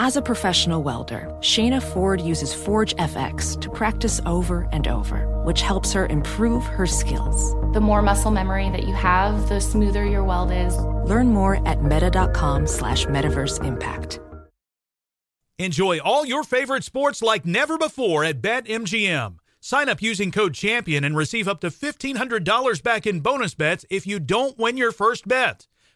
As a professional welder, Shayna Ford uses Forge FX to practice over and over, which helps her improve her skills. The more muscle memory that you have, the smoother your weld is. Learn more at meta.com/metaverseimpact. Enjoy all your favorite sports like never before at BetMGM. Sign up using code CHAMPION and receive up to $1,500 back in bonus bets if you don't win your first bet.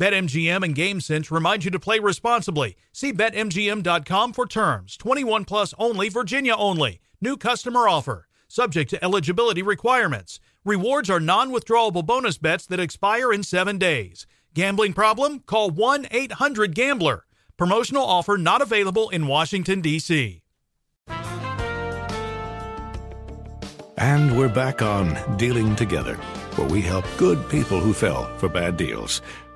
BetMGM and GameSense remind you to play responsibly. See BetMGM.com for terms. 21 plus only, Virginia only. New customer offer. Subject to eligibility requirements. Rewards are non-withdrawable bonus bets that expire in 7 days. Gambling problem? Call 1-800-GAMBLER. Promotional offer not available in Washington, D.C. And we're back on Dealing Together, where we help good people who fell for bad deals.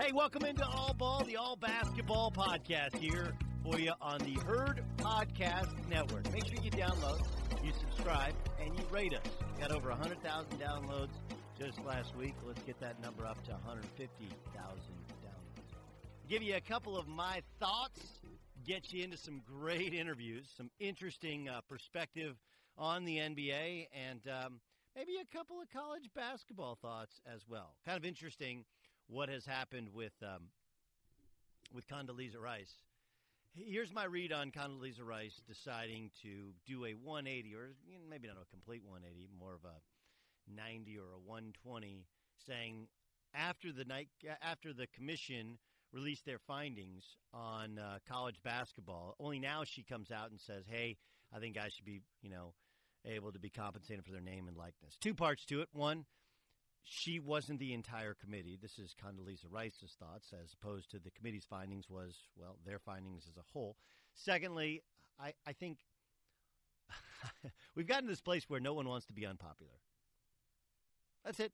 Hey, welcome into All Ball, the All Basketball podcast here for you on the Herd Podcast Network. Make sure you download, you subscribe, and you rate us. We got over 100,000 downloads just last week. Let's get that number up to 150,000 downloads. Give you a couple of my thoughts, get you into some great interviews, some interesting perspective on the NBA, and maybe a couple of college basketball thoughts as well. Kind of interesting what has happened with Condoleezza Rice. Here's my read on Condoleezza Rice deciding to do a 180, or maybe not a complete 180, more of a 90 or a 120, saying after the commission released their findings on college basketball, only now she comes out and says, hey, I think guys should be, able to be compensated for their name and likeness. Two parts to it. One, she wasn't the entire committee. This is Condoleezza Rice's thoughts, as opposed to the committee's findings was, well, their findings as a whole. Secondly, I think we've gotten to this place where no one wants to be unpopular. That's it.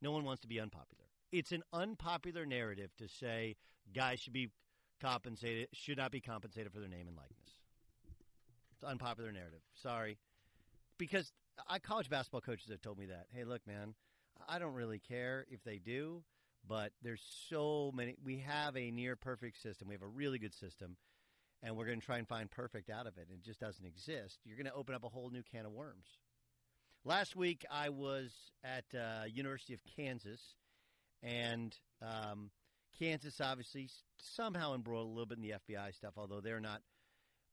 No one wants to be unpopular. It's an unpopular narrative to say guys should not be compensated for their name and likeness. It's an unpopular narrative. Sorry. Because college basketball coaches have told me that. Hey, look, man. I don't really care if they do, but there's so many. We have a near-perfect system. We have a really good system, and we're going to try and find perfect out of it. It just doesn't exist. You're going to open up a whole new can of worms. Last week, I was at University of Kansas, and Kansas obviously somehow embroiled a little bit in the FBI stuff, although they're not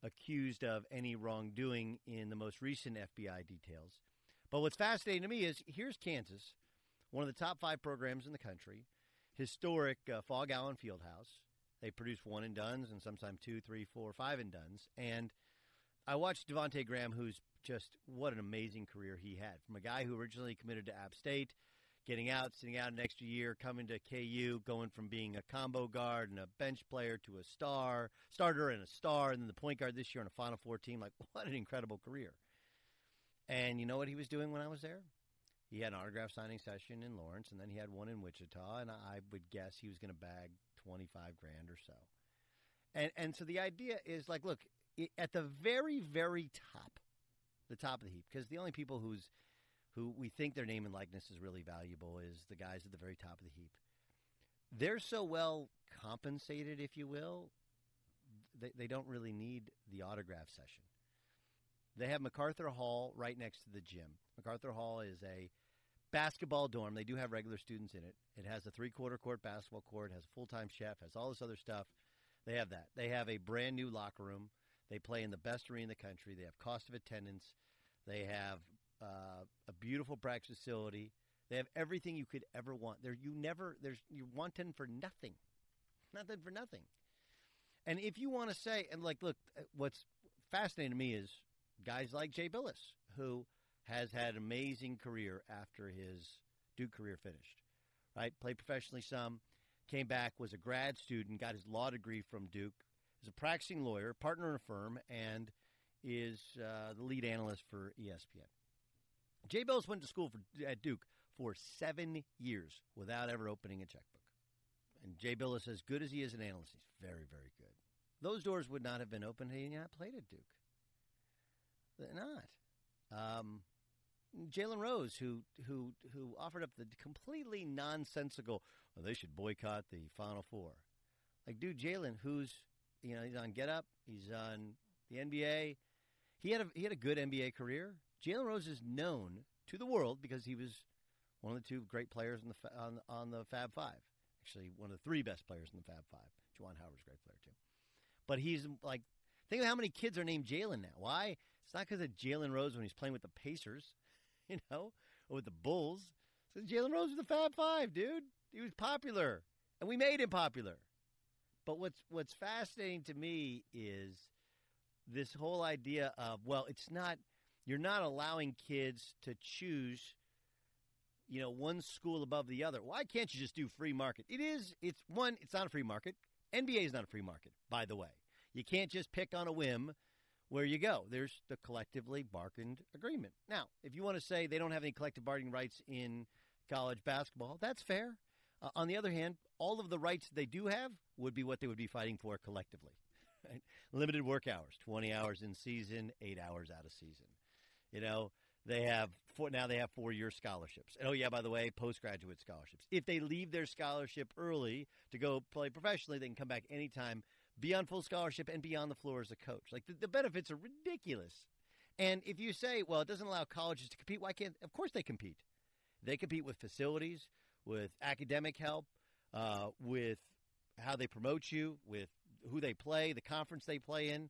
accused of any wrongdoing in the most recent FBI details. But what's fascinating to me is here's Kansas, one of the top 5 programs in the country, historic Fog Allen Fieldhouse. They produce one and dones and sometimes 2, 3, 4, 5 and dones. And I watched Devontae Graham, who's just what an amazing career he had. From a guy who originally committed to App State, getting out, sitting out an extra year, coming to KU, going from being a combo guard and a bench player to a starter and a star, and then the point guard this year on a Final Four team. Like, what an incredible career. And you know what he was doing when I was there? He had an autograph signing session in Lawrence, and then he had one in Wichita, and I would guess he was going to bag $25,000 or so. And so the idea is, like, look, at the very, very top, the top of the heap, because the only people who we think their name and likeness is really valuable is the guys at the very top of the heap. They're so well compensated, if you will, they don't really need the autograph session. They have MacArthur Hall right next to the gym. MacArthur Hall is a basketball dorm. They do have regular students in it. It has a three-quarter court basketball court, has a full-time chef, has all this other stuff. They have that. They have a brand-new locker room. They play in the best arena in the country. They have cost of attendance. They have a beautiful practice facility. They have everything you could ever want. You're wanting for nothing. Nothing for nothing. And if you want to say, and like, look, what's fascinating to me is, guys like Jay Billis, who has had an amazing career after his Duke career finished, right? Played professionally some, came back, was a grad student, got his law degree from Duke, is a practicing lawyer, partner in a firm, and is the lead analyst for ESPN. Jay Billis went to school at Duke for 7 years without ever opening a checkbook. And Jay Billis, as good as he is an analyst, he's very, very good. Those doors would not have been open had he not played at Duke. They're not. Jalen Rose, who offered up the completely nonsensical, well, they should boycott the Final Four. Like, dude, Jalen, who's, you know, he's on Get Up, he's on the NBA. He had a good NBA career. Jalen Rose is known to the world because he was one of the two great players in the on the Fab Five. Actually, one of the three best players in the Fab Five. Juwan Howard's a great player too, but he's like. Think of how many kids are named Jalen now. Why? It's not because of Jalen Rose when he's playing with the Pacers, you know, or with the Bulls. It's Jalen Rose with the Fab Five, dude. He was popular, and we made him popular. But what's fascinating to me is this whole idea of, well, it's not – you're not allowing kids to choose, you know, one school above the other. Why can't you just do free market? It is – it's one, it's not a free market. NBA is not a free market, by the way. You can't just pick on a whim where you go. There's the collectively bargained agreement. Now, if you want to say they don't have any collective bargaining rights in college basketball, that's fair. On the other hand, all of the rights they do have would be what they would be fighting for collectively. Right? Limited work hours, 20 hours in season, 8 hours out of season. You know, they have 4-year scholarships. And, oh, yeah, by the way, postgraduate scholarships. If they leave their scholarship early to go play professionally, they can come back anytime. Be on full scholarship and be on the floor as a coach. Like, the benefits are ridiculous. And if you say, well, it doesn't allow colleges to compete, why can't – of course they compete. They compete with facilities, with academic help, with how they promote you, with who they play, the conference they play in.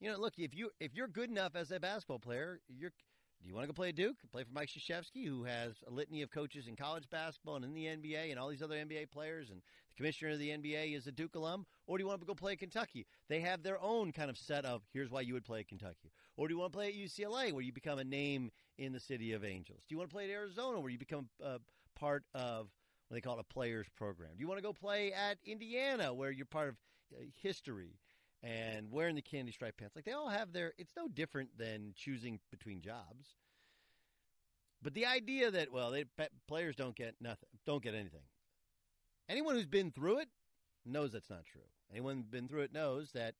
You know, look, if you're good enough as a basketball player, do you want to go play at Duke? Play for Mike Krzyzewski, who has a litany of coaches in college basketball and in the NBA and all these other NBA players, and the commissioner of the NBA is a Duke alum? Or do you want to go play at Kentucky? They have their own kind of set of, here's why you would play at Kentucky. Or do you want to play at UCLA, where you become a name in the City of Angels? Do you want to play at Arizona, where you become a part of what they call a players program? Do you want to go play at Indiana, where you're part of history? And wearing the candy stripe pants, like they all have their, it's no different than choosing between jobs. But the idea that, well, players don't get nothing, don't get anything. Anyone who's been through it knows that's not true. Anyone who's been through it knows that,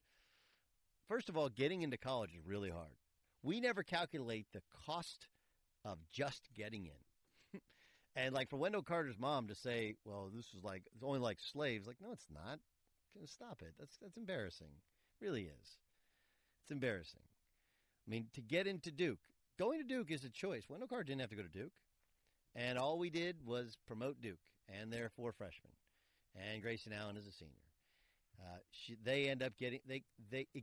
first of all, getting into college is really hard. We never calculate the cost of just getting in. And like for Wendell Carter's mom to say, well, this is like, it's only like slaves. Like, no, it's not. Stop it. That's embarrassing. It really is. It's embarrassing. I mean, to get into Duke, going to Duke is a choice. Wendell Carter didn't have to go to Duke. And all we did was promote Duke, and they're 4 freshmen. And Grayson Allen is a senior. They end up getting,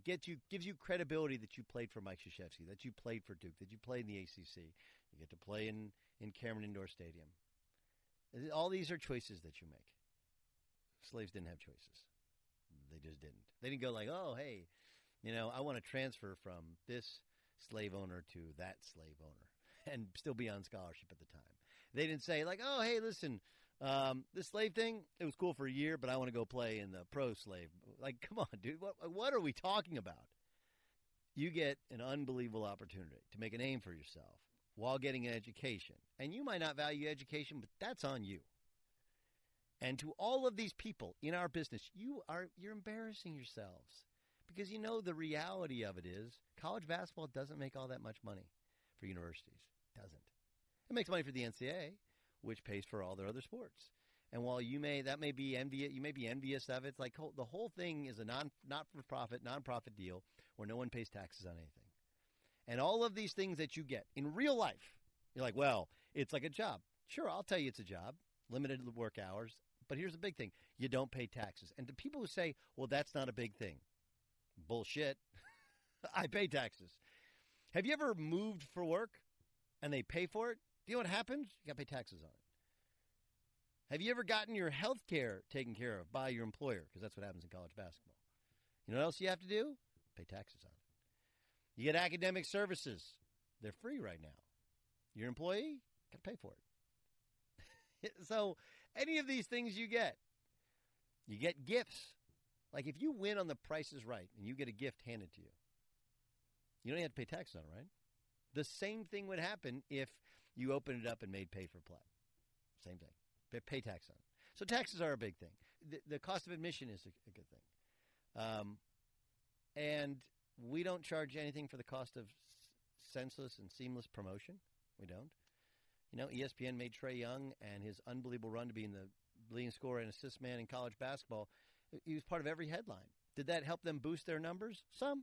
gives you credibility that you played for Mike Krzyzewski, that you played for Duke, that you played in the ACC. You get to play in Cameron Indoor Stadium. All these are choices that you make. Slaves didn't have choices. They just didn't. They didn't go like, oh, hey, you know, I want to transfer from this slave owner to that slave owner and still be on scholarship at the time. They didn't say, like, oh, hey, listen, this slave thing, it was cool for a year, but I want to go play in the pro slave. Like, come on, dude, what are we talking about? You get an unbelievable opportunity to make a name for yourself while getting an education. And you might not value education, but that's on you. And to all of these people in our business, you're embarrassing yourselves because you know the reality of it is college basketball doesn't make all that much money for universities. It doesn't. It makes money for the NCAA, which pays for all their other sports. And while you may be envious of it, it's like the whole thing is a not-for-profit deal where no one pays taxes on anything. And all of these things that you get in real life, you're like, well, it's like a job. Sure, I'll tell you it's a job, limited work hours. But here's the big thing. You don't pay taxes. And to people who say, well, that's not a big thing. Bullshit. I pay taxes. Have you ever moved for work and they pay for it? Do you know what happens? You got to pay taxes on it. Have you ever gotten your health care taken care of by your employer? Because that's what happens in college basketball. You know what else you have to do? Pay taxes on it. You get academic services. They're free right now. Your employee, got to pay for it. So any of these things you get gifts. Like if you win on The Price is Right and you get a gift handed to you, you don't have to pay taxes on it, right? The same thing would happen if you opened it up and made pay for play. Same thing. Pay tax on it. So taxes are a big thing. The cost of admission is a good thing. And we don't charge anything for the cost of senseless and seamless promotion. We don't. You know, ESPN made Trey Young and his unbelievable run to being the leading scorer and assist man in college basketball. He was part of every headline. Did that help them boost their numbers? Some.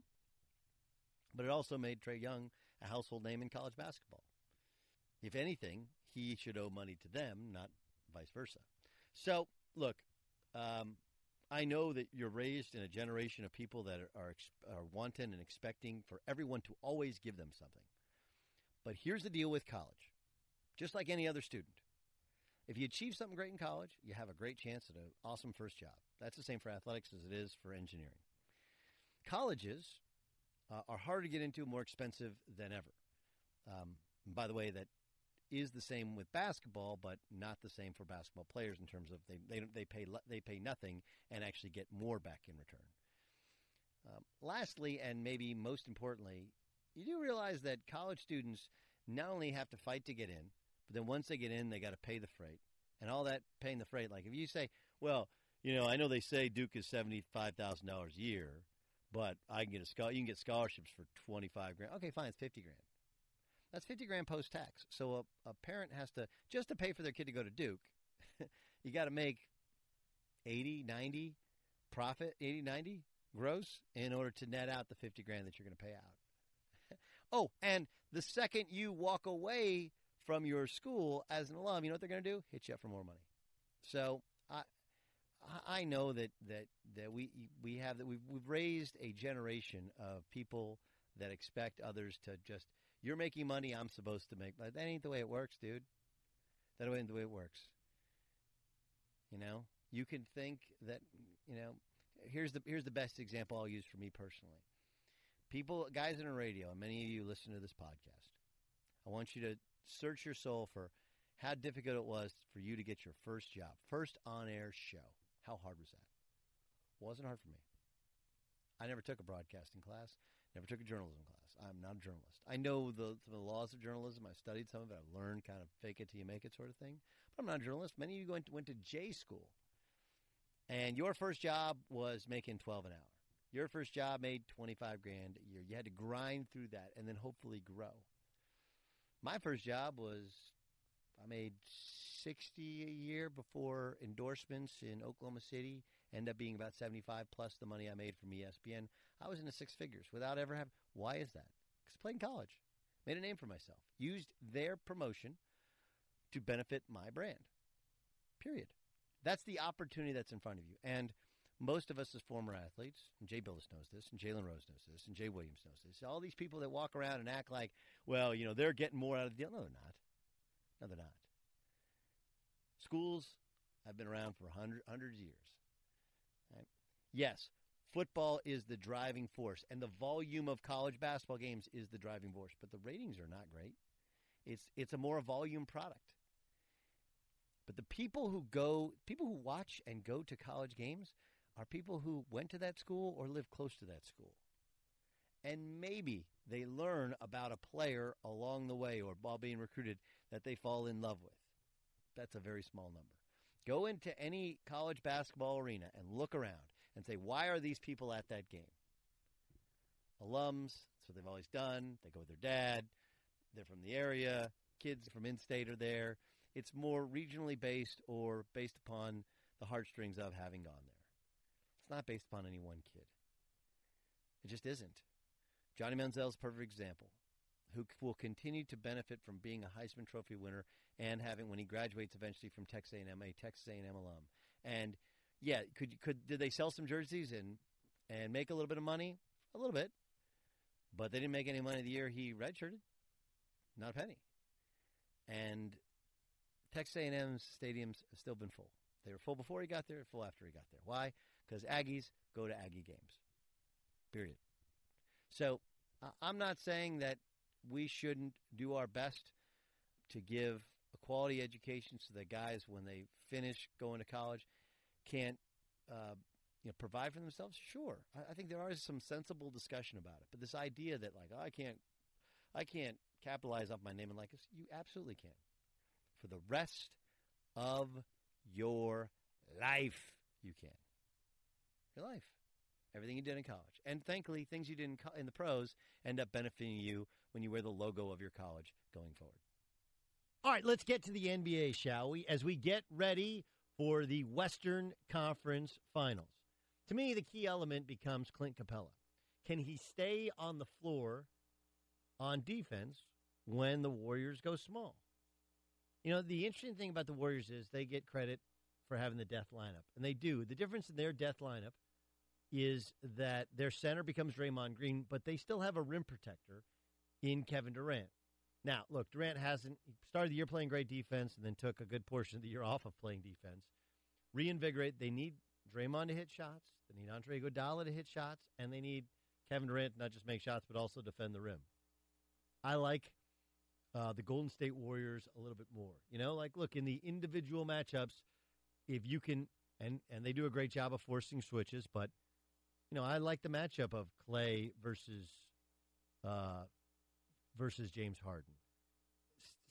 But it also made Trey Young a household name in college basketball. If anything, he should owe money to them, not vice versa. So, look, I know that you're raised in a generation of people that are wanting and expecting for everyone to always give them something. But here's the deal with college. Just like any other student, if you achieve something great in college, you have a great chance at an awesome first job. That's the same for athletics as it is for engineering. Colleges are harder to get into, more expensive than ever. By the way, that is the same with basketball, but not the same for basketball players in terms of they pay nothing and actually get more back in return. Lastly, and maybe most importantly, you do realize that college students not only have to fight to get in, but then once they get in, they got to pay the freight and all that paying the freight. Like if you say, well, you know, I know they say Duke is $75,000 a year, but I can get you can get scholarships for $25,000. Okay, fine, it's $50,000. That's $50,000 post-tax. So a parent has to, just to pay for their kid to go to Duke, you got to make 80, 90 gross in order to net out the $50,000 that you're going to pay out. Oh, and the second you walk away from your school as an alum, you know what they're going to do? Hit you up for more money. So I know that we've raised a generation of people that expect others to just, you're making money, I'm supposed to make. But that ain't the way it works, dude. That ain't the way it works. You know, you can think that, you know, here's the best example I'll use for me personally. People, guys in the radio, and many of you listen to this podcast. I want you to search your soul for how difficult it was for you to get your first job, first on-air show. How hard was that? Wasn't hard for me. I never took a broadcasting class, never took a journalism class. I'm not a journalist. I know the laws of journalism. I studied some of it. I've learned kind of fake it till you make it sort of thing. But I'm not a journalist. Many of you went to J school, and your first job was making $12 an hour. Your first job made $25,000 a year. You had to grind through that and then hopefully grow. My first job was I made $60,000 a year before endorsements in Oklahoma City end up being about $75,000 plus the money I made from ESPN. I was in the six figures without ever having. Why is that? Because I played in college, made a name for myself, used their promotion to benefit my brand. Period. That's the opportunity that's in front of you. And most of us as former athletes, and Jay Billis knows this, and Jalen Rose knows this, and Jay Williams knows this, all these people that walk around and act like, well, you know, they're getting more out of the deal. No, they're not. No, they're not. Schools have been around for hundreds of years. Right? Yes, Football is the driving force, and the volume of college basketball games is the driving force. But the ratings are not great. It's a more volume product. But the people who watch and go to college games are people who went to that school or live close to that school. And maybe they learn about a player along the way or while being recruited that they fall in love with. That's a very small number. Go into any college basketball arena and look around and say, why are these people at that game? Alums, that's what they've always done. They go with their dad. They're from the area. Kids from in-state are there. It's more regionally based or based upon the heartstrings of having gone there. It's not based upon any one kid. It just isn't. Johnny Manziel is a perfect example, who will continue to benefit from being a Heisman Trophy winner and having, when he graduates eventually from Texas A&M, a Texas A&M alum. And, yeah, did they sell some jerseys and make a little bit of money? A little bit. But they didn't make any money the year he redshirted. Not a penny. And Texas A&M's stadiums have still been full. They were full before he got there, full after he got there. Why? Because Aggies go to Aggie games. Period. So I'm not saying that we shouldn't do our best to give a quality education so that guys, when they finish going to college, can't provide for themselves. Sure. I think there is some sensible discussion about it. But this idea that, like, oh, I can't capitalize off my name and likeness, you absolutely can. For the rest of your life, you can. Your life. Everything you did in college. And thankfully, things you did in the pros end up benefiting you when you wear the logo of your college going forward. All right, let's get to the NBA, shall we? As we get ready for the Western Conference Finals. To me, the key element becomes Clint Capela. Can he stay on the floor on defense when the Warriors go small? You know, the interesting thing about the Warriors is they get credit for having the death lineup, and they do. The difference in their death lineup is that their center becomes Draymond Green, but they still have a rim protector in Kevin Durant. Now, look, Durant he started the year playing great defense and then took a good portion of the year off of playing defense. Reinvigorate, they need Draymond to hit shots, they need Andre Iguodala to hit shots, and they need Kevin Durant to not just make shots but also defend the rim. I like the Golden State Warriors a little bit more. You know, like, look, in the individual matchups, if you can, and they do a great job of forcing switches, but, you know, I like the matchup of Clay versus James Harden.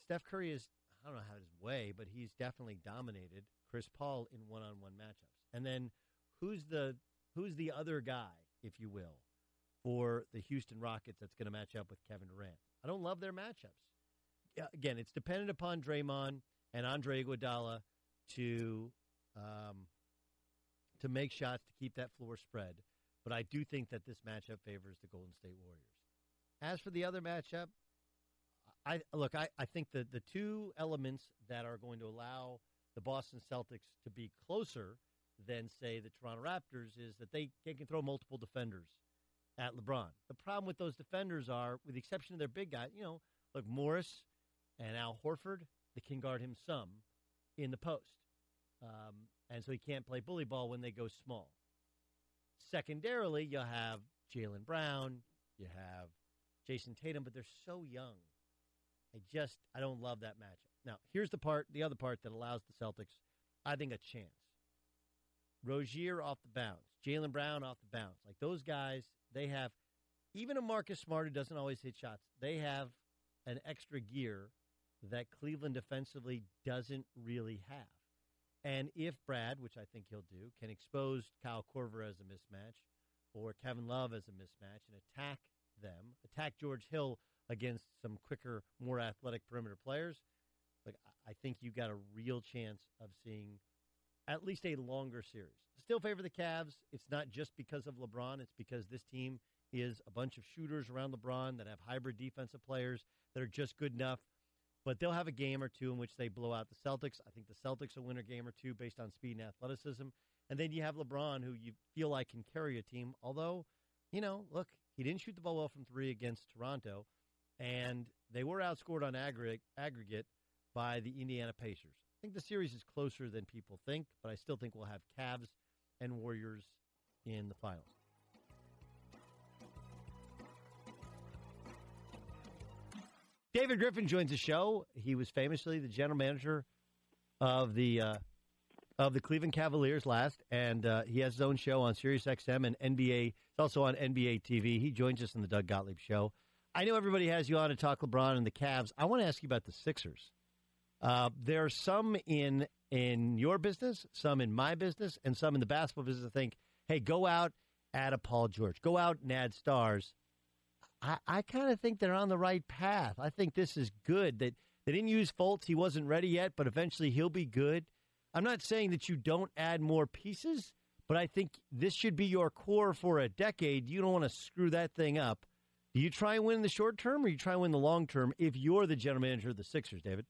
Steph Curry is, I don't know how his way, but he's definitely dominated Chris Paul in one-on-one matchups. And then who's the other guy, if you will, for the Houston Rockets that's going to match up with Kevin Durant? I don't love their matchups. Again, it's dependent upon Draymond and Andre Iguodala to make shots to keep that floor spread. But I do think that this matchup favors the Golden State Warriors. As for the other matchup, I think that the two elements that are going to allow the Boston Celtics to be closer than, say, the Toronto Raptors is that they can throw multiple defenders at LeBron. The problem with those defenders are, with the exception of their big guy, you know, look, Morris and Al Horford, they can guard him some in the post. And so he can't play bully ball when they go small. Secondarily, you'll have Jaylen Brown, you have Jason Tatum, but they're so young. I don't love that matchup. Now, here's the other part that allows the Celtics, I think, a chance. Rozier off the bounce, Jaylen Brown off the bounce. Like, those guys, they have, even a Marcus Smart who doesn't always hit shots, they have an extra gear that Cleveland defensively doesn't really have. And if Brad, which I think he'll do, can expose Kyle Korver as a mismatch or Kevin Love as a mismatch and attack George Hill against some quicker, more athletic perimeter players, like, I think you got a real chance of seeing at least a longer series. Still favor the Cavs. It's not just because of LeBron. It's because this team is a bunch of shooters around LeBron that have hybrid defensive players that are just good enough. But they'll have a game or two in which they blow out the Celtics. I think the Celtics will win a game or two based on speed and athleticism. And then you have LeBron, who you feel like can carry a team. Although, you know, look, he didn't shoot the ball well from three against Toronto. And they were outscored on aggregate by the Indiana Pacers. I think the series is closer than people think, but I still think we'll have Cavs and Warriors in the finals. David Griffin joins the show. He was famously the general manager of the Cleveland Cavaliers last, and he has his own show on Sirius XM and NBA. It's also on NBA TV. He joins us in the Doug Gottlieb Show. I know everybody has you on to talk LeBron and the Cavs. I want to ask you about the Sixers. There are some in your business, some in my business, and some in the basketball business that think, hey, go out, add a Paul George. Go out and add stars. I kind of think they're on the right path. I think this is good. That they didn't use Fultz. He wasn't ready yet, but eventually he'll be good. I'm not saying that you don't add more pieces, but I think this should be your core for a decade. You don't want to screw that thing up. Do you try and win in the short term, or you try and win the long term if you're the general manager of the Sixers, David?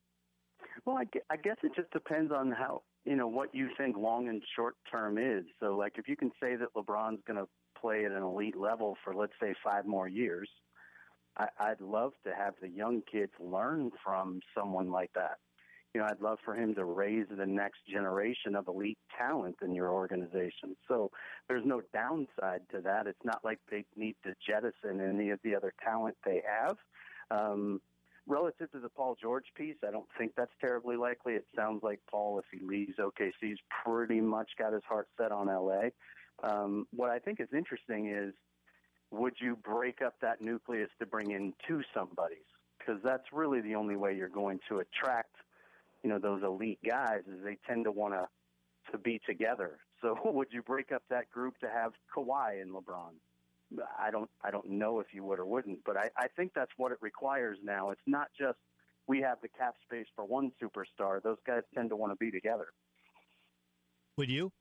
Well, I guess it just depends on how, what you think long and short term is. So, like, if you can say that LeBron's going to play at an elite level for, let's say, 5 more years, I'd love to have the young kids learn from someone like that. I'd love for him to raise the next generation of elite talent in your organization. So there's no downside to that. It's not like they need to jettison any of the other talent they have. Relative to the Paul George piece, I don't think that's terribly likely. It sounds like Paul, if he leaves OKC, he's pretty much got his heart set on L.A. What I think is interesting is, would you break up that nucleus to bring in 2 somebodies? Because that's really the only way you're going to attract those elite guys, is they tend to want to be together. So would you break up that group to have Kawhi and LeBron? I don't know if you would or wouldn't, but I think that's what it requires now. It's not just we have the cap space for one superstar. Those guys tend to want to be together. Would you?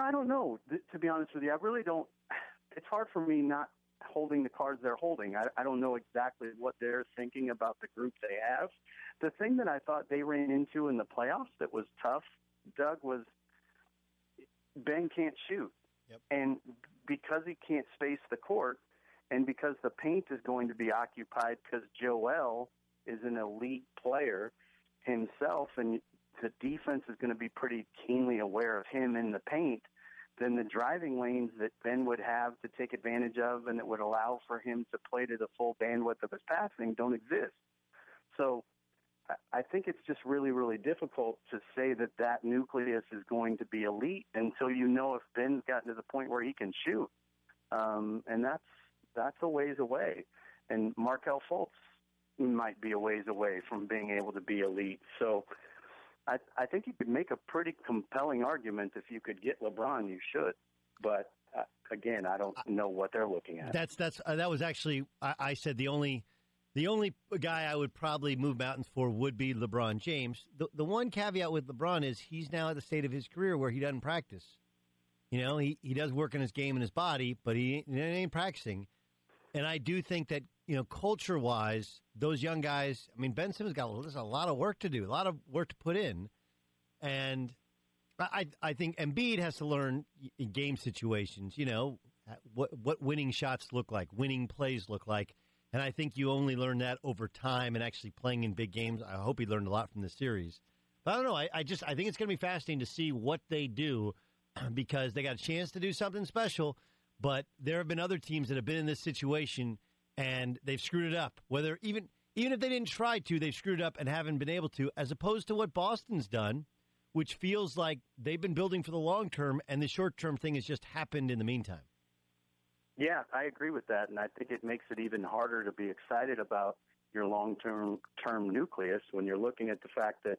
I don't know, to be honest with you. I really don't. It's hard for me not holding the cards they're holding. I don't know exactly what they're thinking about the group they have. The thing that I thought they ran into in the playoffs that was tough, Doug, was Ben can't shoot. Yep. And because he can't space the court, and because the paint is going to be occupied because Joel is an elite player himself, and the defense is going to be pretty keenly aware of him in the paint, then the driving lanes that Ben would have to take advantage of and that would allow for him to play to the full bandwidth of his passing don't exist. So I think it's just really, really difficult to say that that nucleus is going to be elite until if Ben's gotten to the point where he can shoot. And that's a ways away. And Markelle Fultz might be a ways away from being able to be elite. So I think you could make a pretty compelling argument. If you could get LeBron, you should. But, again, I don't know what they're looking at. That was actually, I said the only guy I would probably move mountains for would be LeBron James. The one caveat with LeBron is he's now at the state of his career where he doesn't practice. He does work on his game and his body, but he ain't practicing. And I do think that, culture-wise, those young guys, Ben Simmons there's a lot of work to do, a lot of work to put in. And I think Embiid has to learn in game situations, what winning shots look like, winning plays look like. And I think you only learn that over time and actually playing in big games. I hope he learned a lot from this series. But I don't know. I think it's going to be fascinating to see what they do, because they got a chance to do something special. But there have been other teams that have been in this situation and they've screwed it up. Whether even if they didn't try to, they've screwed up and haven't been able to, as opposed to what Boston's done, which feels like they've been building for the long term and the short term thing has just happened in the meantime. Yeah, I agree with that, and I think it makes it even harder to be excited about your long-term nucleus when you're looking at the fact that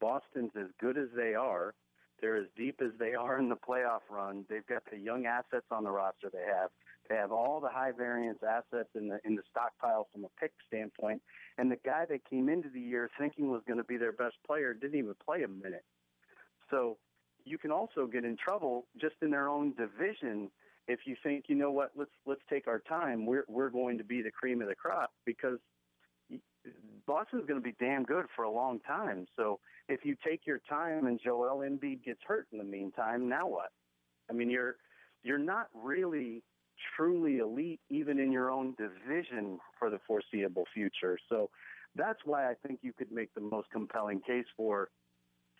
Boston's as good as they are, they're as deep as they are in the playoff run, they've got the young assets on the roster they have all the high-variance assets in the stockpile from a pick standpoint, and the guy that came into the year thinking was going to be their best player didn't even play a minute. So you can also get in trouble just in their own division if you think, let's take our time, we're going to be the cream of the crop, because Boston's going to be damn good for a long time. So if you take your time and Joel Embiid gets hurt in the meantime, now what? You're not really truly elite even in your own division for the foreseeable future. So that's why I think you could make the most compelling case for,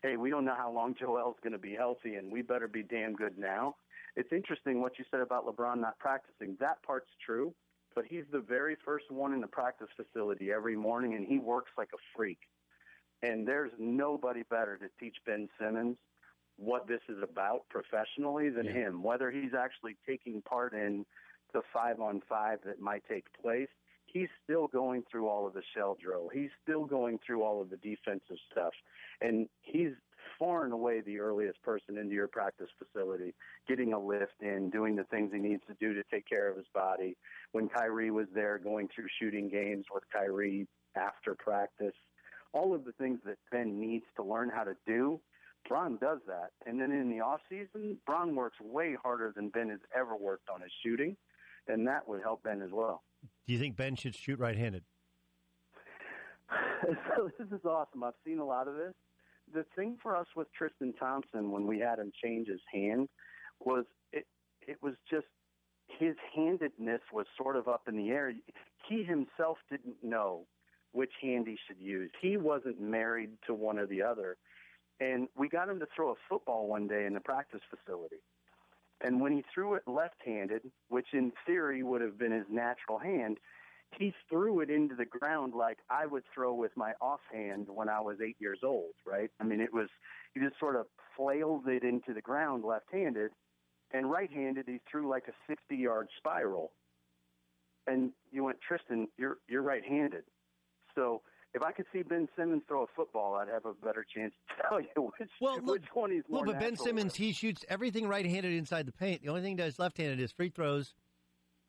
hey, we don't know how long Joel's going to be healthy, and we better be damn good now. It's interesting what you said about LeBron not practicing. That part's true, But he's the very first one in the practice facility every morning, and he works like a freak. And there's nobody better to teach Ben Simmons what this is about professionally than him, whether he's actually taking part in the 5-on-5 that might take place. He's still going through all of the shell drill. He's still going through all of the defensive stuff. And he's far and away the earliest person into your practice facility, getting a lift in, doing the things he needs to do to take care of his body. When Kyrie was there, going through shooting games with Kyrie after practice, all of the things that Ben needs to learn how to do, Bron does that. And then in the offseason, Bron works way harder than Ben has ever worked on his shooting, and that would help Ben as well. Do you think Ben should shoot right-handed? So this is awesome. I've seen a lot of this. The thing for us with Tristan Thompson when we had him change his hand was it was just his handedness was sort of up in the air. He himself didn't know which hand he should use. He wasn't married to one or the other. And we got him to throw a football one day in the practice facility. And when he threw it left-handed, which in theory would have been his natural hand, he threw it into the ground like I would throw with my offhand when I was 8 years old, right? I mean, it was, he just sort of flailed it into the ground left-handed, and right-handed he threw like a 60-yard spiral. And you went, Tristan, you're right-handed. So if I could see Ben Simmons throw a football, I'd have a better chance to tell you which one he's more natural. But Ben Simmons, he shoots everything right-handed inside the paint. The only thing he does left-handed is free throws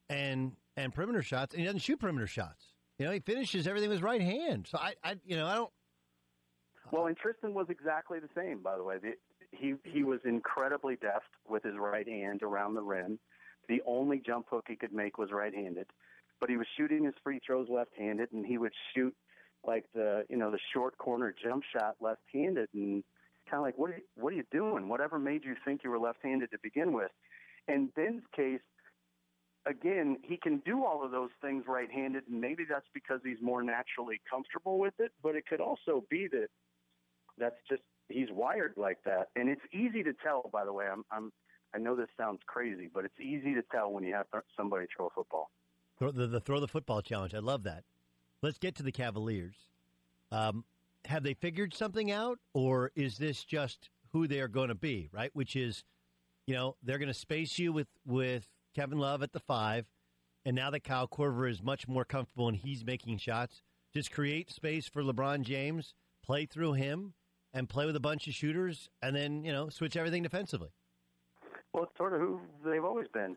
and perimeter shots, and he doesn't shoot perimeter shots. You know, he finishes everything with his right hand. So Well, and Tristan was exactly the same, by the way. He was incredibly deft with his right hand around the rim. The only jump hook he could make was right-handed, but he was shooting his free throws left-handed, and he would shoot like the short corner jump shot left-handed, and kind of like, what are you doing? Whatever made you think you were left-handed to begin with. In Ben's case, again, he can do all of those things right-handed, and maybe that's because he's more naturally comfortable with it, but it could also be that that's just he's wired like that. And it's easy to tell, by the way. I know this sounds crazy, but it's easy to tell when you have somebody throw a football. The throw the football challenge. I love that. Let's get to the Cavaliers. Have they figured something out, or is this just who they are going to be, right? Which is, you know, they're going to space you with Kevin Love at the 5, and now that Kyle Korver is much more comfortable and he's making shots, just create space for LeBron James, play through him, and play with a bunch of shooters, and then, you know, switch everything defensively. Well, it's sort of who they've always been.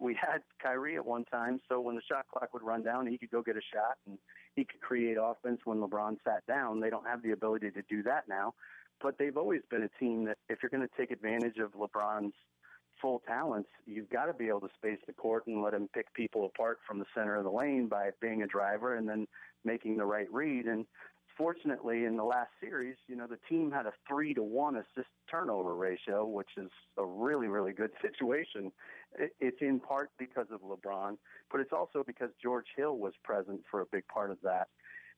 We had Kyrie at one time, so when the shot clock would run down, he could go get a shot, and he could create offense when LeBron sat down. They don't have the ability to do that now, but they've always been a team that if you're going to take advantage of LeBron's full talents, you've got to be able to space the court and let him pick people apart from the center of the lane by being a driver and then making the right read. And fortunately, in the last series, you know, the team had a 3-to-1 assist turnover ratio, which is a really, really good situation. It's in part because of LeBron, but it's also because George Hill was present for a big part of that.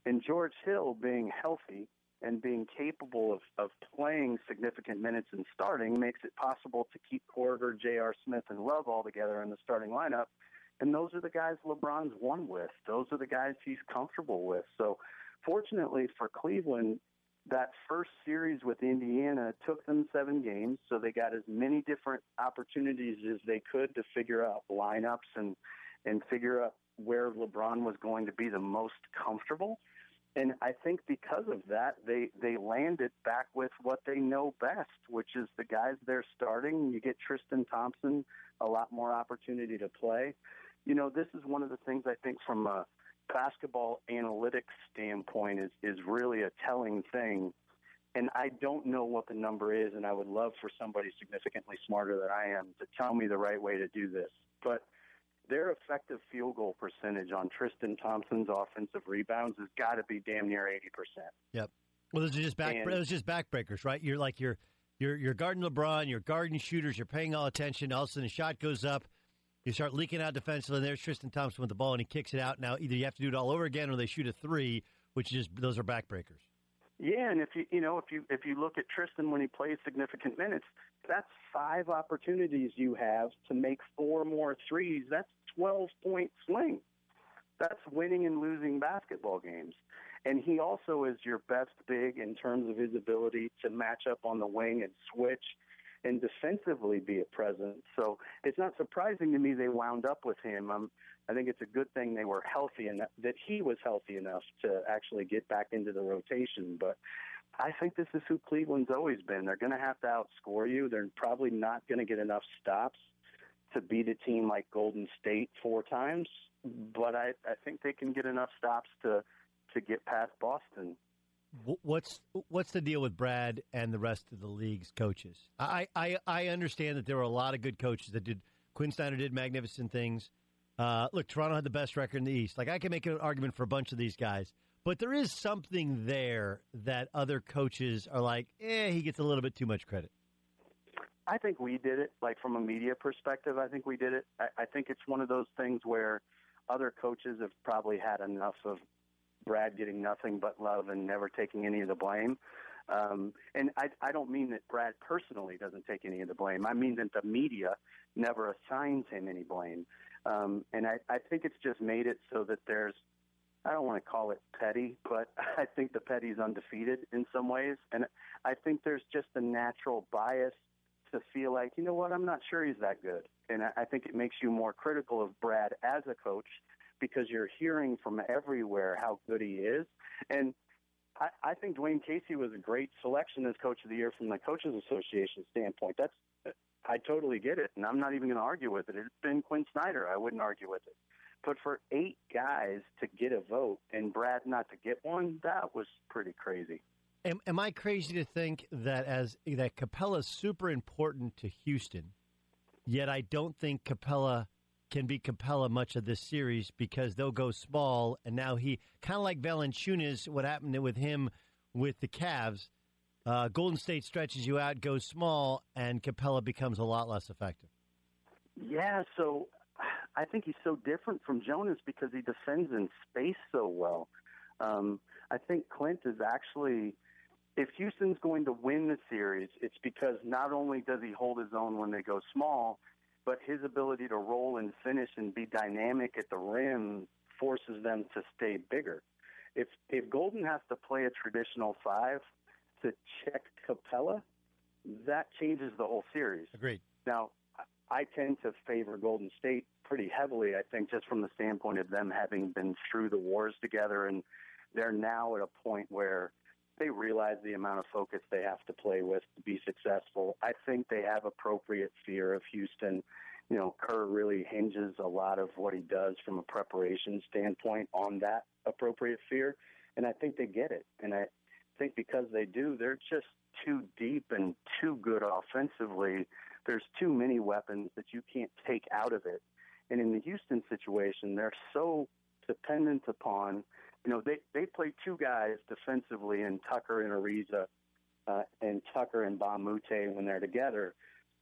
And George Hill being healthy and being capable of playing significant minutes and starting makes it possible to keep Korver, J.R. Smith, and Love all together in the starting lineup. And those are the guys LeBron's won with. Those are the guys he's comfortable with. So fortunately for Cleveland, that first series with Indiana took them 7 games, so they got as many different opportunities as they could to figure out lineups and figure out where LeBron was going to be the most comfortable. And I think because of that, they landed back with what they know best, which is the guys they're starting. You get Tristan Thompson a lot more opportunity to play. You know, this is one of the things I think from a basketball analytics standpoint is really a telling thing. And I don't know what the number is, and I would love for somebody significantly smarter than I am to tell me the right way to do this. But their effective field goal percentage on Tristan Thompson's offensive rebounds has got to be damn near 80%. Yep. Well, those are just backbreakers, right? You're like you're guarding LeBron, you're guarding shooters, you're paying all attention. All of a sudden, the shot goes up. You start leaking out defensively, and there's Tristan Thompson with the ball, and he kicks it out. Now, either you have to do it all over again, or they shoot a 3, which is those are backbreakers. Yeah, and if you look at Tristan when he plays significant minutes, that's 5 opportunities you have to make 4 more threes. That's 12-point swing. That's winning and losing basketball games. And he also is your best big in terms of his ability to match up on the wing and switch and defensively be a presence. So it's not surprising to me they wound up with him. I think it's a good thing they were healthy and that he was healthy enough to actually get back into the rotation. But I think this is who Cleveland's always been. They're going to have to outscore you. They're probably not going to get enough stops to beat a team like Golden State 4 times. But I think they can get enough stops to get past Boston. What's the deal with Brad and the rest of the league's coaches? I understand that there were a lot of good coaches that did. Quinn Snyder did magnificent things. Look, Toronto had the best record in the East. Like, I can make an argument for a bunch of these guys, but there is something there that other coaches are like, he gets a little bit too much credit. I think we did it. Like, from a media perspective, I think we did it. I think it's one of those things where other coaches have probably had enough of Brad getting nothing but love and never taking any of the blame. And I don't mean that Brad personally doesn't take any of the blame. I mean that the media never assigns him any blame. And I think it's just made it so that there's, I don't want to call it petty, but I think the petty is undefeated in some ways. And I think there's just a natural bias to feel like, you know what, I'm not sure he's that good. And I think it makes you more critical of Brad as a coach because you're hearing from everywhere how good he is. And I think Dwayne Casey was a great selection as Coach of the Year from the Coaches Association standpoint. I totally get it, and I'm not even going to argue with it. It's been Quinn Snyder. I wouldn't argue with it. But for 8 guys to get a vote and Brad not to get one, that was pretty crazy. Am I crazy to think that Capela's super important to Houston, yet I don't think Capela can be Capela much of this series because they'll go small, and now he kind of like Valanciunas, what happened with him with the Cavs. Golden State stretches you out, goes small, and Capela becomes a lot less effective. Yeah, so I think he's so different from Jonas because he defends in space so well. I think Clint is actually, if Houston's going to win the series, it's because not only does he hold his own when they go small, but his ability to roll and finish and be dynamic at the rim forces them to stay bigger. If Golden has to play a traditional 5 to check Capela, that changes the whole series. Agreed. Now, I tend to favor Golden State pretty heavily, I think, just from the standpoint of them having been through the wars together, and they're now at a point where they realize the amount of focus they have to play with to be successful. I think they have appropriate fear of Houston. You know, Kerr really hinges a lot of what he does from a preparation standpoint on that appropriate fear, and I think they get it. And I think because they do, they're just too deep and too good offensively. There's too many weapons that you can't take out of it. And in the Houston situation, they're so dependent upon, you know, they play 2 guys defensively in Tucker and Ariza and Tucker and Bamute when they're together.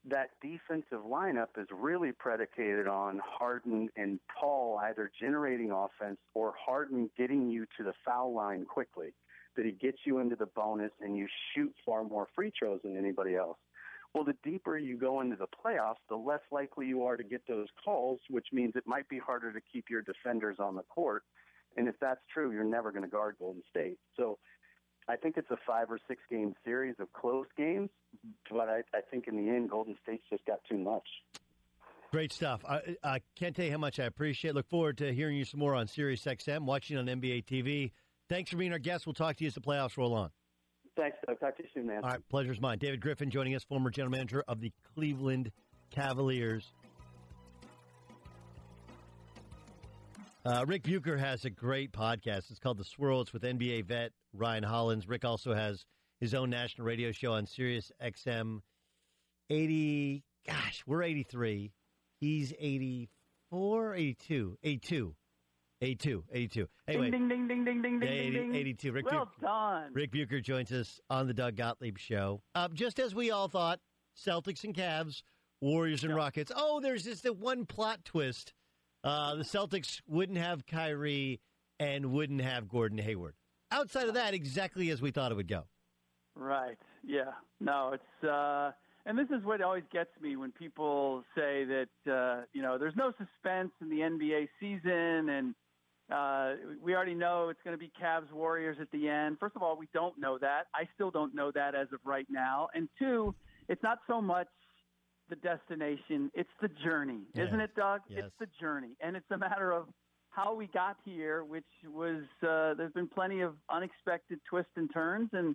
That defensive lineup is really predicated on Harden and Paul either generating offense or Harden getting you to the foul line quickly, that he gets you into the bonus and you shoot far more free throws than anybody else. Well, the deeper you go into the playoffs, the less likely you are to get those calls, which means it might be harder to keep your defenders on the court. And if that's true, you're never going to guard Golden State. So I think it's a 5 or 6 game series of close games, but I think in the end, Golden State's just got too much. Great stuff. I can't tell you how much I appreciate it. Look forward to hearing you some more on Sirius XM, watching on NBA TV. Thanks for being our guest. We'll talk to you as the playoffs roll on. Thanks, Doug. Talk to you soon, man. All right, pleasure's mine. David Griffin joining us, former general manager of the Cleveland Cavaliers. Rick Bucher has a great podcast. It's called The Swirl. It's with NBA vet Ryan Hollins. Rick also has his own national radio show on Sirius XM 80. Gosh, we're 83. He's 84, 82, 82. 82. Anyway, ding, 82. Rick well Bucher, done. Rick Bucher joins us on the Doug Gottlieb Show. Just as we all thought, Celtics and Cavs, Warriors and Rockets. Oh, there's just the one plot twist. The Celtics wouldn't have Kyrie and wouldn't have Gordon Hayward. outside of that, exactly as we thought it would go. Right. Yeah. No, it's and this is what always gets me when people say that, you know, there's no suspense in the NBA season and we already know it's going to be Cavs-Warriors at the end. First of all, we don't know that. I still don't know that as of right now. And two, it's not so much the destination, it's the journey. Yes. Isn't it, Doug? Yes. It's the journey. And it's a matter of how we got here, which was there's been plenty of unexpected twists and turns, and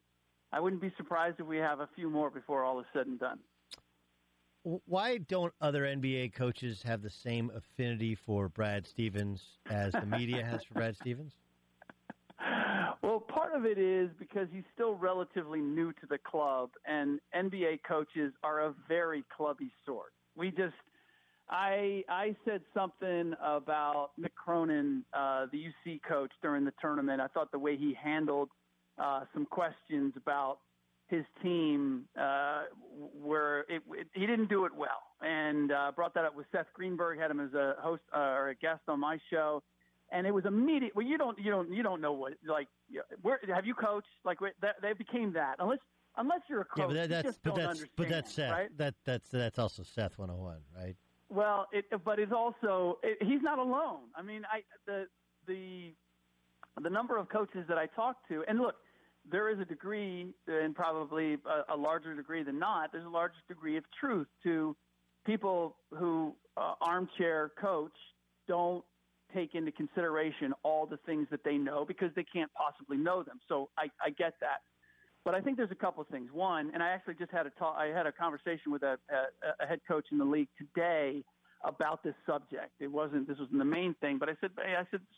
I wouldn't be surprised if we have a few more before all is said and done. Why don't other NBA coaches have the same affinity for Brad Stevens as the media has for Brad Stevens? Well, part of it is because he's still relatively new to the club, and NBA coaches are a very clubby sort. We just, I said something about Nick Cronin, the UC coach, during the tournament. I thought the way he handled some questions about his team he didn't do it well, and brought that up with Seth Greenberg, had him as a host or a guest on my show, and it was immediate. Well, you don't know what, like, where have you coached? Like, they became that unless you're a coach. Yeah, but that's Seth. Right? That's also Seth 101, right? Well, it's also he's not alone. I mean, the number of coaches that I talked to, and look, there is a degree, and probably a larger degree than not, there's a large degree of truth to people who armchair coach don't take into consideration all the things that they know because they can't possibly know them. So I get that. But I think there's a couple of things. One, and I actually just had a conversation with a head coach in the league today about this subject. This wasn't the main thing, but I said,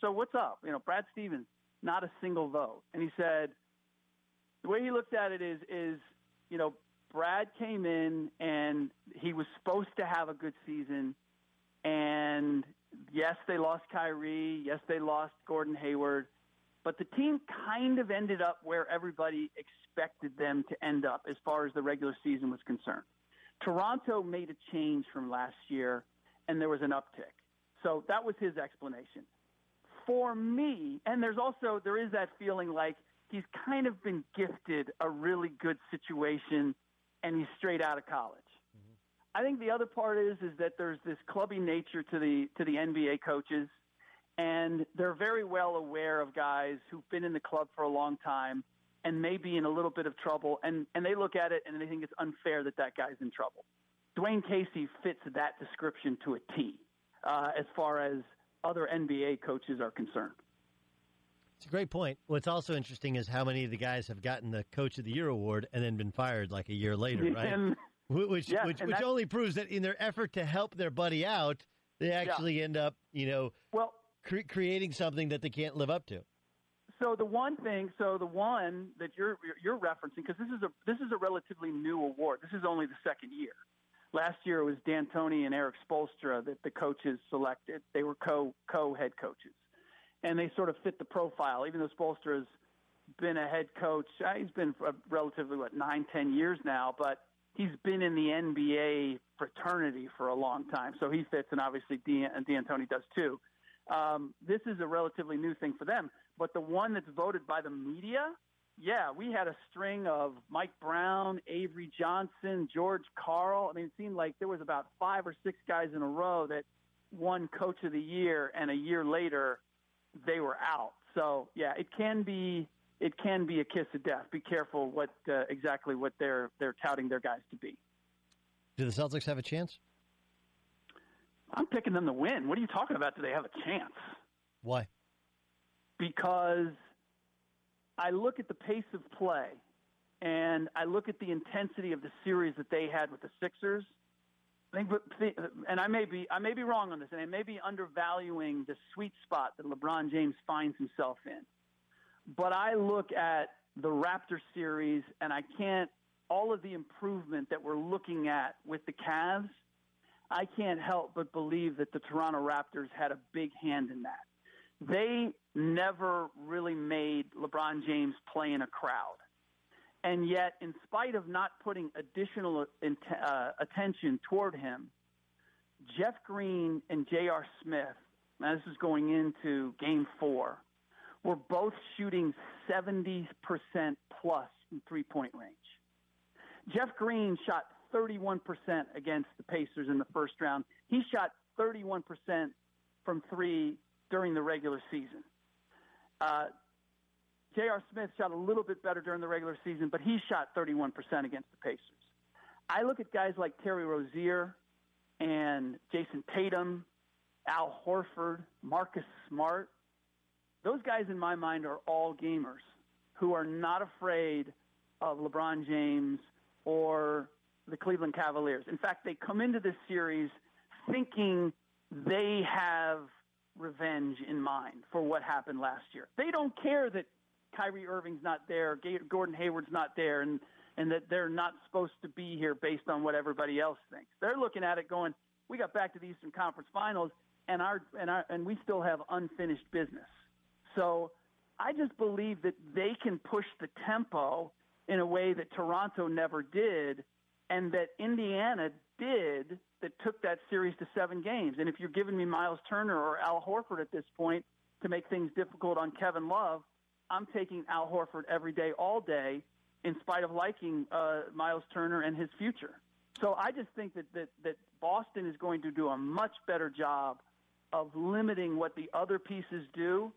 so what's up? You know, Brad Stevens, not a single vote. And he said, the way he looked at it is, you know, Brad came in and he was supposed to have a good season. And yes, they lost Kyrie. Yes, they lost Gordon Hayward. But the team kind of ended up where everybody expected them to end up as far as the regular season was concerned. Toronto made a change from last year, and there was an uptick. So that was his explanation. For me, and there is that feeling like, he's kind of been gifted a really good situation, and he's straight out of college. Mm-hmm. I think the other part is that there's this clubby nature to the NBA coaches, and they're very well aware of guys who've been in the club for a long time and may be in a little bit of trouble, and they look at it and they think it's unfair that guy's in trouble. Dwayne Casey fits that description to a T, as far as other NBA coaches are concerned. It's a great point. What's also interesting is how many of the guys have gotten the Coach of the Year award and then been fired like a year later, right? And, which only proves that in their effort to help their buddy out, they actually end up, you know, creating something that they can't live up to. So the one that you're referencing, because this is a relatively new award. This is only the second year. Last year it was D'Antoni and Eric Spoelstra that the coaches selected. They were co-head coaches. And they sort of fit the profile, even though Spoelstra has been a head coach. He's been for relatively, 9-10 years now, but he's been in the NBA fraternity for a long time. So he fits, and obviously D'Antoni does too. This is a relatively new thing for them. But the one that's voted by the media, we had a string of Mike Brown, Avery Johnson, George Karl. I mean, it seemed like there was about 5 or 6 guys in a row that won Coach of the Year, and a year later they were out. So it can be a kiss of death. Be careful exactly what they're touting their guys to be. Do the Celtics have a chance? I'm picking them to win. What are you talking about? Do they have a chance? Why? Because I look at the pace of play, and I look at the intensity of the series that they had with the Sixers. And I may be wrong on this, and I may be undervaluing the sweet spot that LeBron James finds himself in. But I look at the Raptor series, and all of the improvement that we're looking at with the Cavs, I can't help but believe that the Toronto Raptors had a big hand in that. They never really made LeBron James play in a crowd. And yet, in spite of not putting additional attention toward him, Jeff Green and J.R. Smith, now this is going into Game 4, were both shooting 70% plus in three-point range. Jeff Green shot 31% against the Pacers in the first round. He shot 31% from three during the regular season. J.R. Smith shot a little bit better during the regular season, but he shot 31% against the Pacers. I look at guys like Terry Rozier and Jason Tatum, Al Horford, Marcus Smart. Those guys, in my mind, are all gamers who are not afraid of LeBron James or the Cleveland Cavaliers. In fact, they come into this series thinking they have revenge in mind for what happened last year. They don't care that Kyrie Irving's not there, Gordon Hayward's not there, and that they're not supposed to be here based on what everybody else thinks. They're looking at it going, we got back to the Eastern Conference Finals, and we still have unfinished business. So I just believe that they can push the tempo in a way that Toronto never did, and that Indiana did, that took that series to 7 games. And if you're giving me Miles Turner or Al Horford at this point to make things difficult on Kevin Love, I'm taking Al Horford every day, all day, in spite of liking Miles Turner and his future. So I just think that Boston is going to do a much better job of limiting what the other pieces do,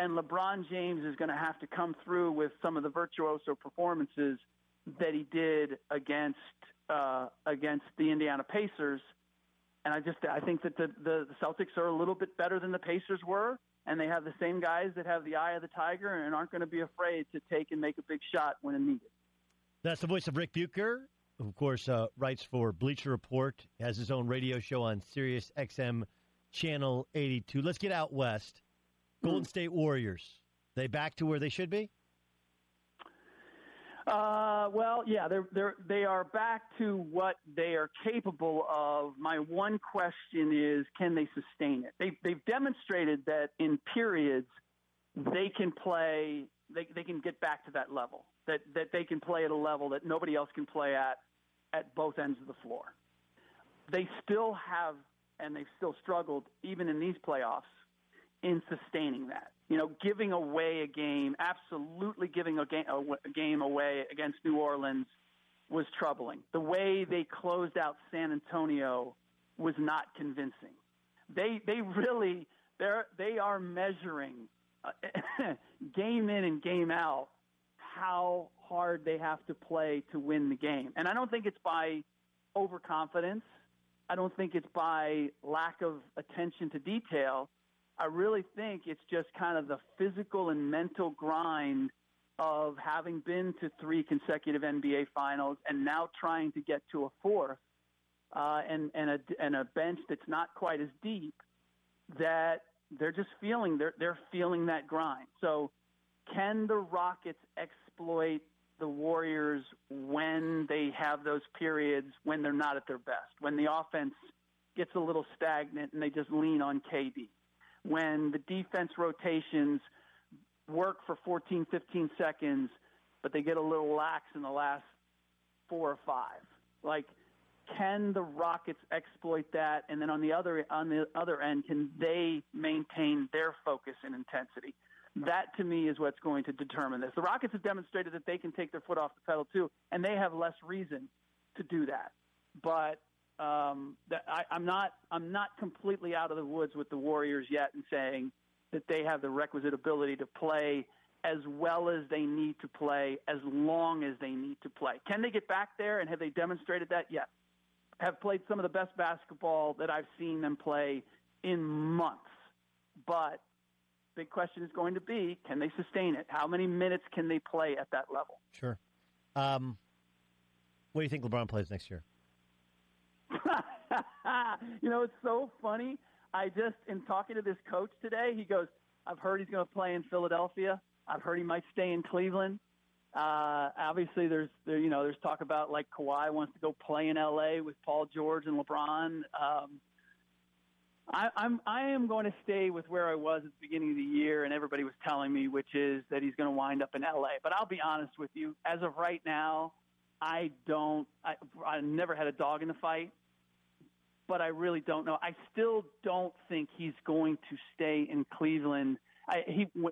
and LeBron James is going to have to come through with some of the virtuoso performances that he did against the Indiana Pacers. And I think that the Celtics are a little bit better than the Pacers were, and they have the same guys that have the eye of the tiger and aren't going to be afraid to take and make a big shot when needed. That's the voice of Rick Bucher, who, of course, writes for Bleacher Report, has his own radio show on Sirius XM Channel 82. Let's get out west. Golden State Warriors, they back to where they should be? Well, yeah, they are back to what they are capable of. My one question is, can they sustain it? They've demonstrated that in periods they can play, they can get back to that level, that they can play at a level that nobody else can play at both ends of the floor. They still have, and they've still struggled, even in these playoffs, in sustaining that. You know, giving away a game, absolutely giving a game away against New Orleans was troubling. The way they closed out San Antonio was not convincing. They are measuring game in and game out how hard they have to play to win the game. And I don't think it's by overconfidence. I don't think it's by lack of attention to detail. I really think it's just kind of the physical and mental grind of having been to 3 consecutive NBA finals and now trying to get to a 4th, and a bench that's not quite as deep, that they're just feeling, they're feeling that grind. So can the Rockets exploit the Warriors when they have those periods when they're not at their best, when the offense gets a little stagnant and they just lean on KD? When the defense rotations work for 14, 15 seconds, but they get a little lax in the last 4 or 5. Like, can the Rockets exploit that? And then on the other end, can they maintain their focus and intensity? That, to me, is what's going to determine this. The Rockets have demonstrated that they can take their foot off the pedal, too, and they have less reason to do that. But I'm not completely out of the woods with the Warriors yet in saying that they have the requisite ability to play as well as they need to play, as long as they need to play. Can they get back there, and have they demonstrated that? Yes. Have played some of the best basketball that I've seen them play in months. But big question is going to be, can they sustain it? How many minutes can they play at that level? Sure. What do you think LeBron plays next year? You know, it's so funny. I just, in talking to this coach today, he goes, I've heard he's going to play in Philadelphia. I've heard he might stay in Cleveland. Obviously, there's talk about, like, Kawhi wants to go play in L.A. with Paul George and LeBron. I am going to stay with where I was at the beginning of the year, and everybody was telling me, which is that he's going to wind up in L.A. But I'll be honest with you, as of right now, I never had a dog in the fight, but I really don't know. I still don't think he's going to stay in Cleveland.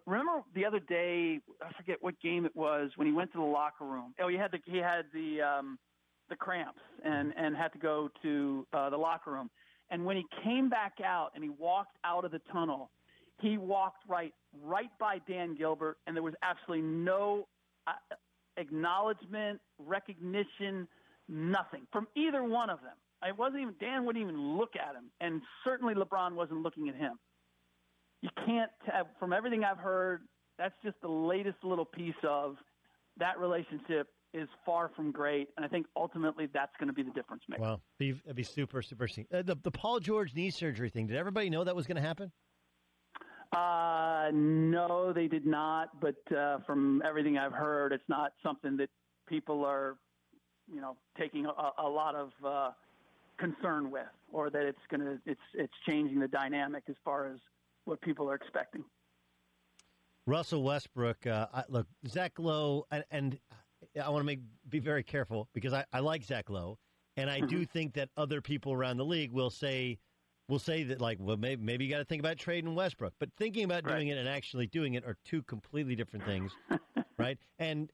Remember the other day, I forget what game it was, when he went to the locker room. Oh, he had the cramps and had to go to the locker room. And when he came back out and he walked out of the tunnel, he walked right by Dan Gilbert, and there was absolutely no acknowledgement, recognition, nothing from either one of them. It wasn't even Dan wouldn't even look at him, and certainly LeBron wasn't looking at him. You can't have, from everything I've heard, that's just the latest little piece of that relationship is far from great, and I think ultimately that's going to be the difference maker. Wow, that'd be super, super interesting. The Paul George knee surgery thing, did everybody know that was going to happen? No, they did not, but from everything I've heard, it's not something that people are, you know, taking a lot of concern with, or that it's changing the dynamic as far as what people are expecting. Russell Westbrook, look, Zach Lowe, and I want to be very careful because I like Zach Lowe, and I do think that other people around the league will say that, like, well, maybe you got to think about trading Westbrook, but thinking about doing it and actually doing it are two completely different things, right? And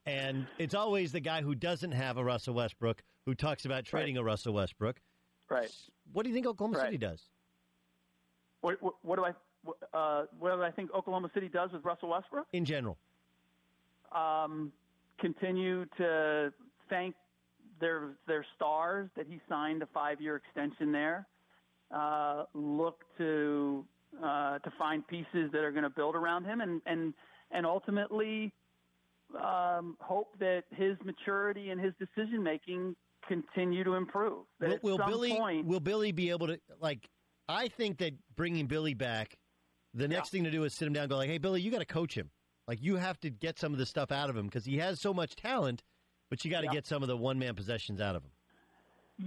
it's always the guy who doesn't have a Russell Westbrook who talks about trading a Russell Westbrook. Right. What do you think Oklahoma City does? What do I think Oklahoma City does with Russell Westbrook in general? Continue to thank their stars that he signed a 5-year extension there. Look to find pieces that are going to build around him, and ultimately hope that his maturity and his decision making continue to improve. That will Billy be able to, like? I think that bringing Billy back, the next thing to do is sit him down and go, like, hey, Billy, you got to coach him. Like, you have to get some of the stuff out of him because he has so much talent, but you got to get some of the one-man possessions out of him.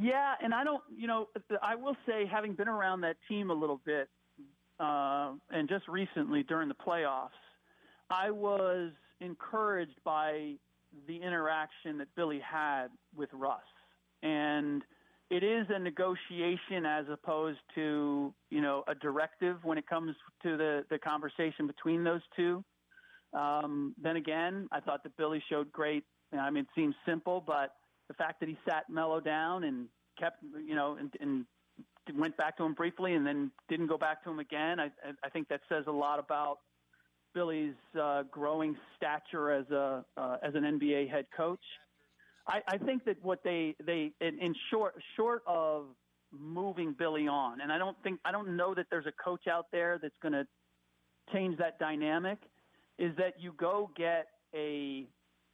Yeah, and I don't, you know, I will say, having been around that team a little bit, and just recently during the playoffs, I was encouraged by the interaction that Billy had with Russ. And it is a negotiation as opposed to, you know, a directive when it comes to the conversation between those two. Then again, I thought that Billy showed great, I mean, it seems simple, but the fact that he sat Melo down and kept, you know, and went back to him briefly and then didn't go back to him again, I think that says a lot about Billy's growing stature as an NBA head coach. I think that what they in short of moving Billy on, and I don't know that there's a coach out there that's going to change that dynamic, is that you go get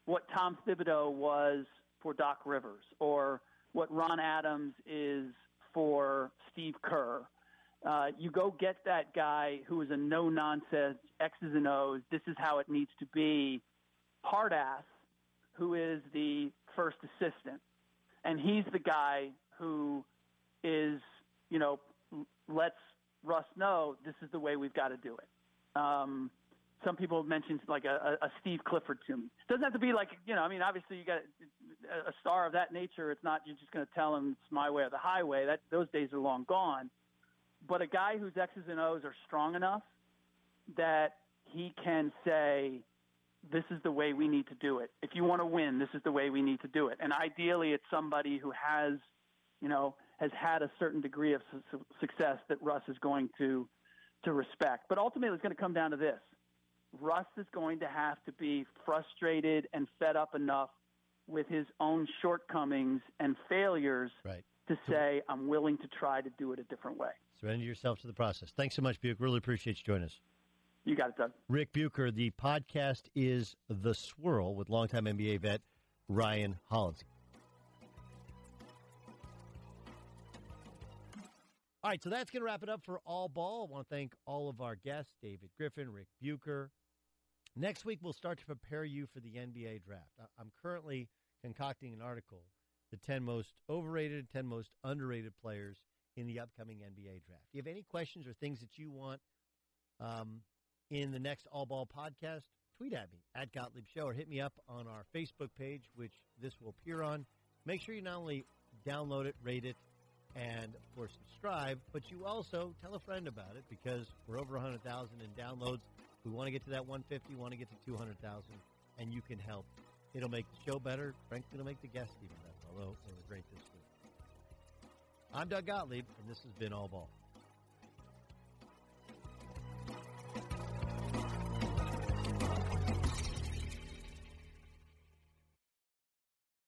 what Tom Thibodeau was for Doc Rivers, or what Ron Adams is for Steve Kerr. You go get that guy who is a no-nonsense, X's and O's, this is how it needs to be, hard-ass, who is the first assistant. And he's the guy who is, you know, lets Russ know this is the way we've got to do it. Some people mentioned like a Steve Clifford to me. It doesn't have to be like, you know, I mean, obviously you got a star of that nature. It's not, you're just going to tell him it's my way or the highway. That those days are long gone. But a guy whose X's and O's are strong enough that he can say, this is the way we need to do it. If you want to win, this is the way we need to do it. And ideally it's somebody who has, you know, has had a certain degree of success that Russ is going to respect. But ultimately it's going to come down to this. Russ is going to have to be frustrated and fed up enough with his own shortcomings and failures to say, I'm willing to try to do it a different way. Surrender yourself to the process. Thanks so much, Buke. Really appreciate you joining us. You got it, Doug. Rick Bucher. The podcast is The Swirl with longtime NBA vet Ryan Hollins. All right, so that's going to wrap it up for All Ball. I want to thank all of our guests, David Griffin, Rick Bucher. Next week, we'll start to prepare you for the NBA draft. I'm currently concocting an article, the 10 most overrated, 10 most underrated players in the upcoming NBA draft. If you have any questions or things that you want in the next All Ball podcast, tweet at me, at Gottlieb Show, or hit me up on our Facebook page, which this will appear on. Make sure you not only download it, rate it, and, of course, subscribe, but you also tell a friend about it because we're over 100,000 in downloads. We want to get to that 150. We want to get to 200,000, and you can help. It'll make the show better. Frankly, it'll make the guests even better, although they were great this week. I'm Doug Gottlieb, and this has been All Ball.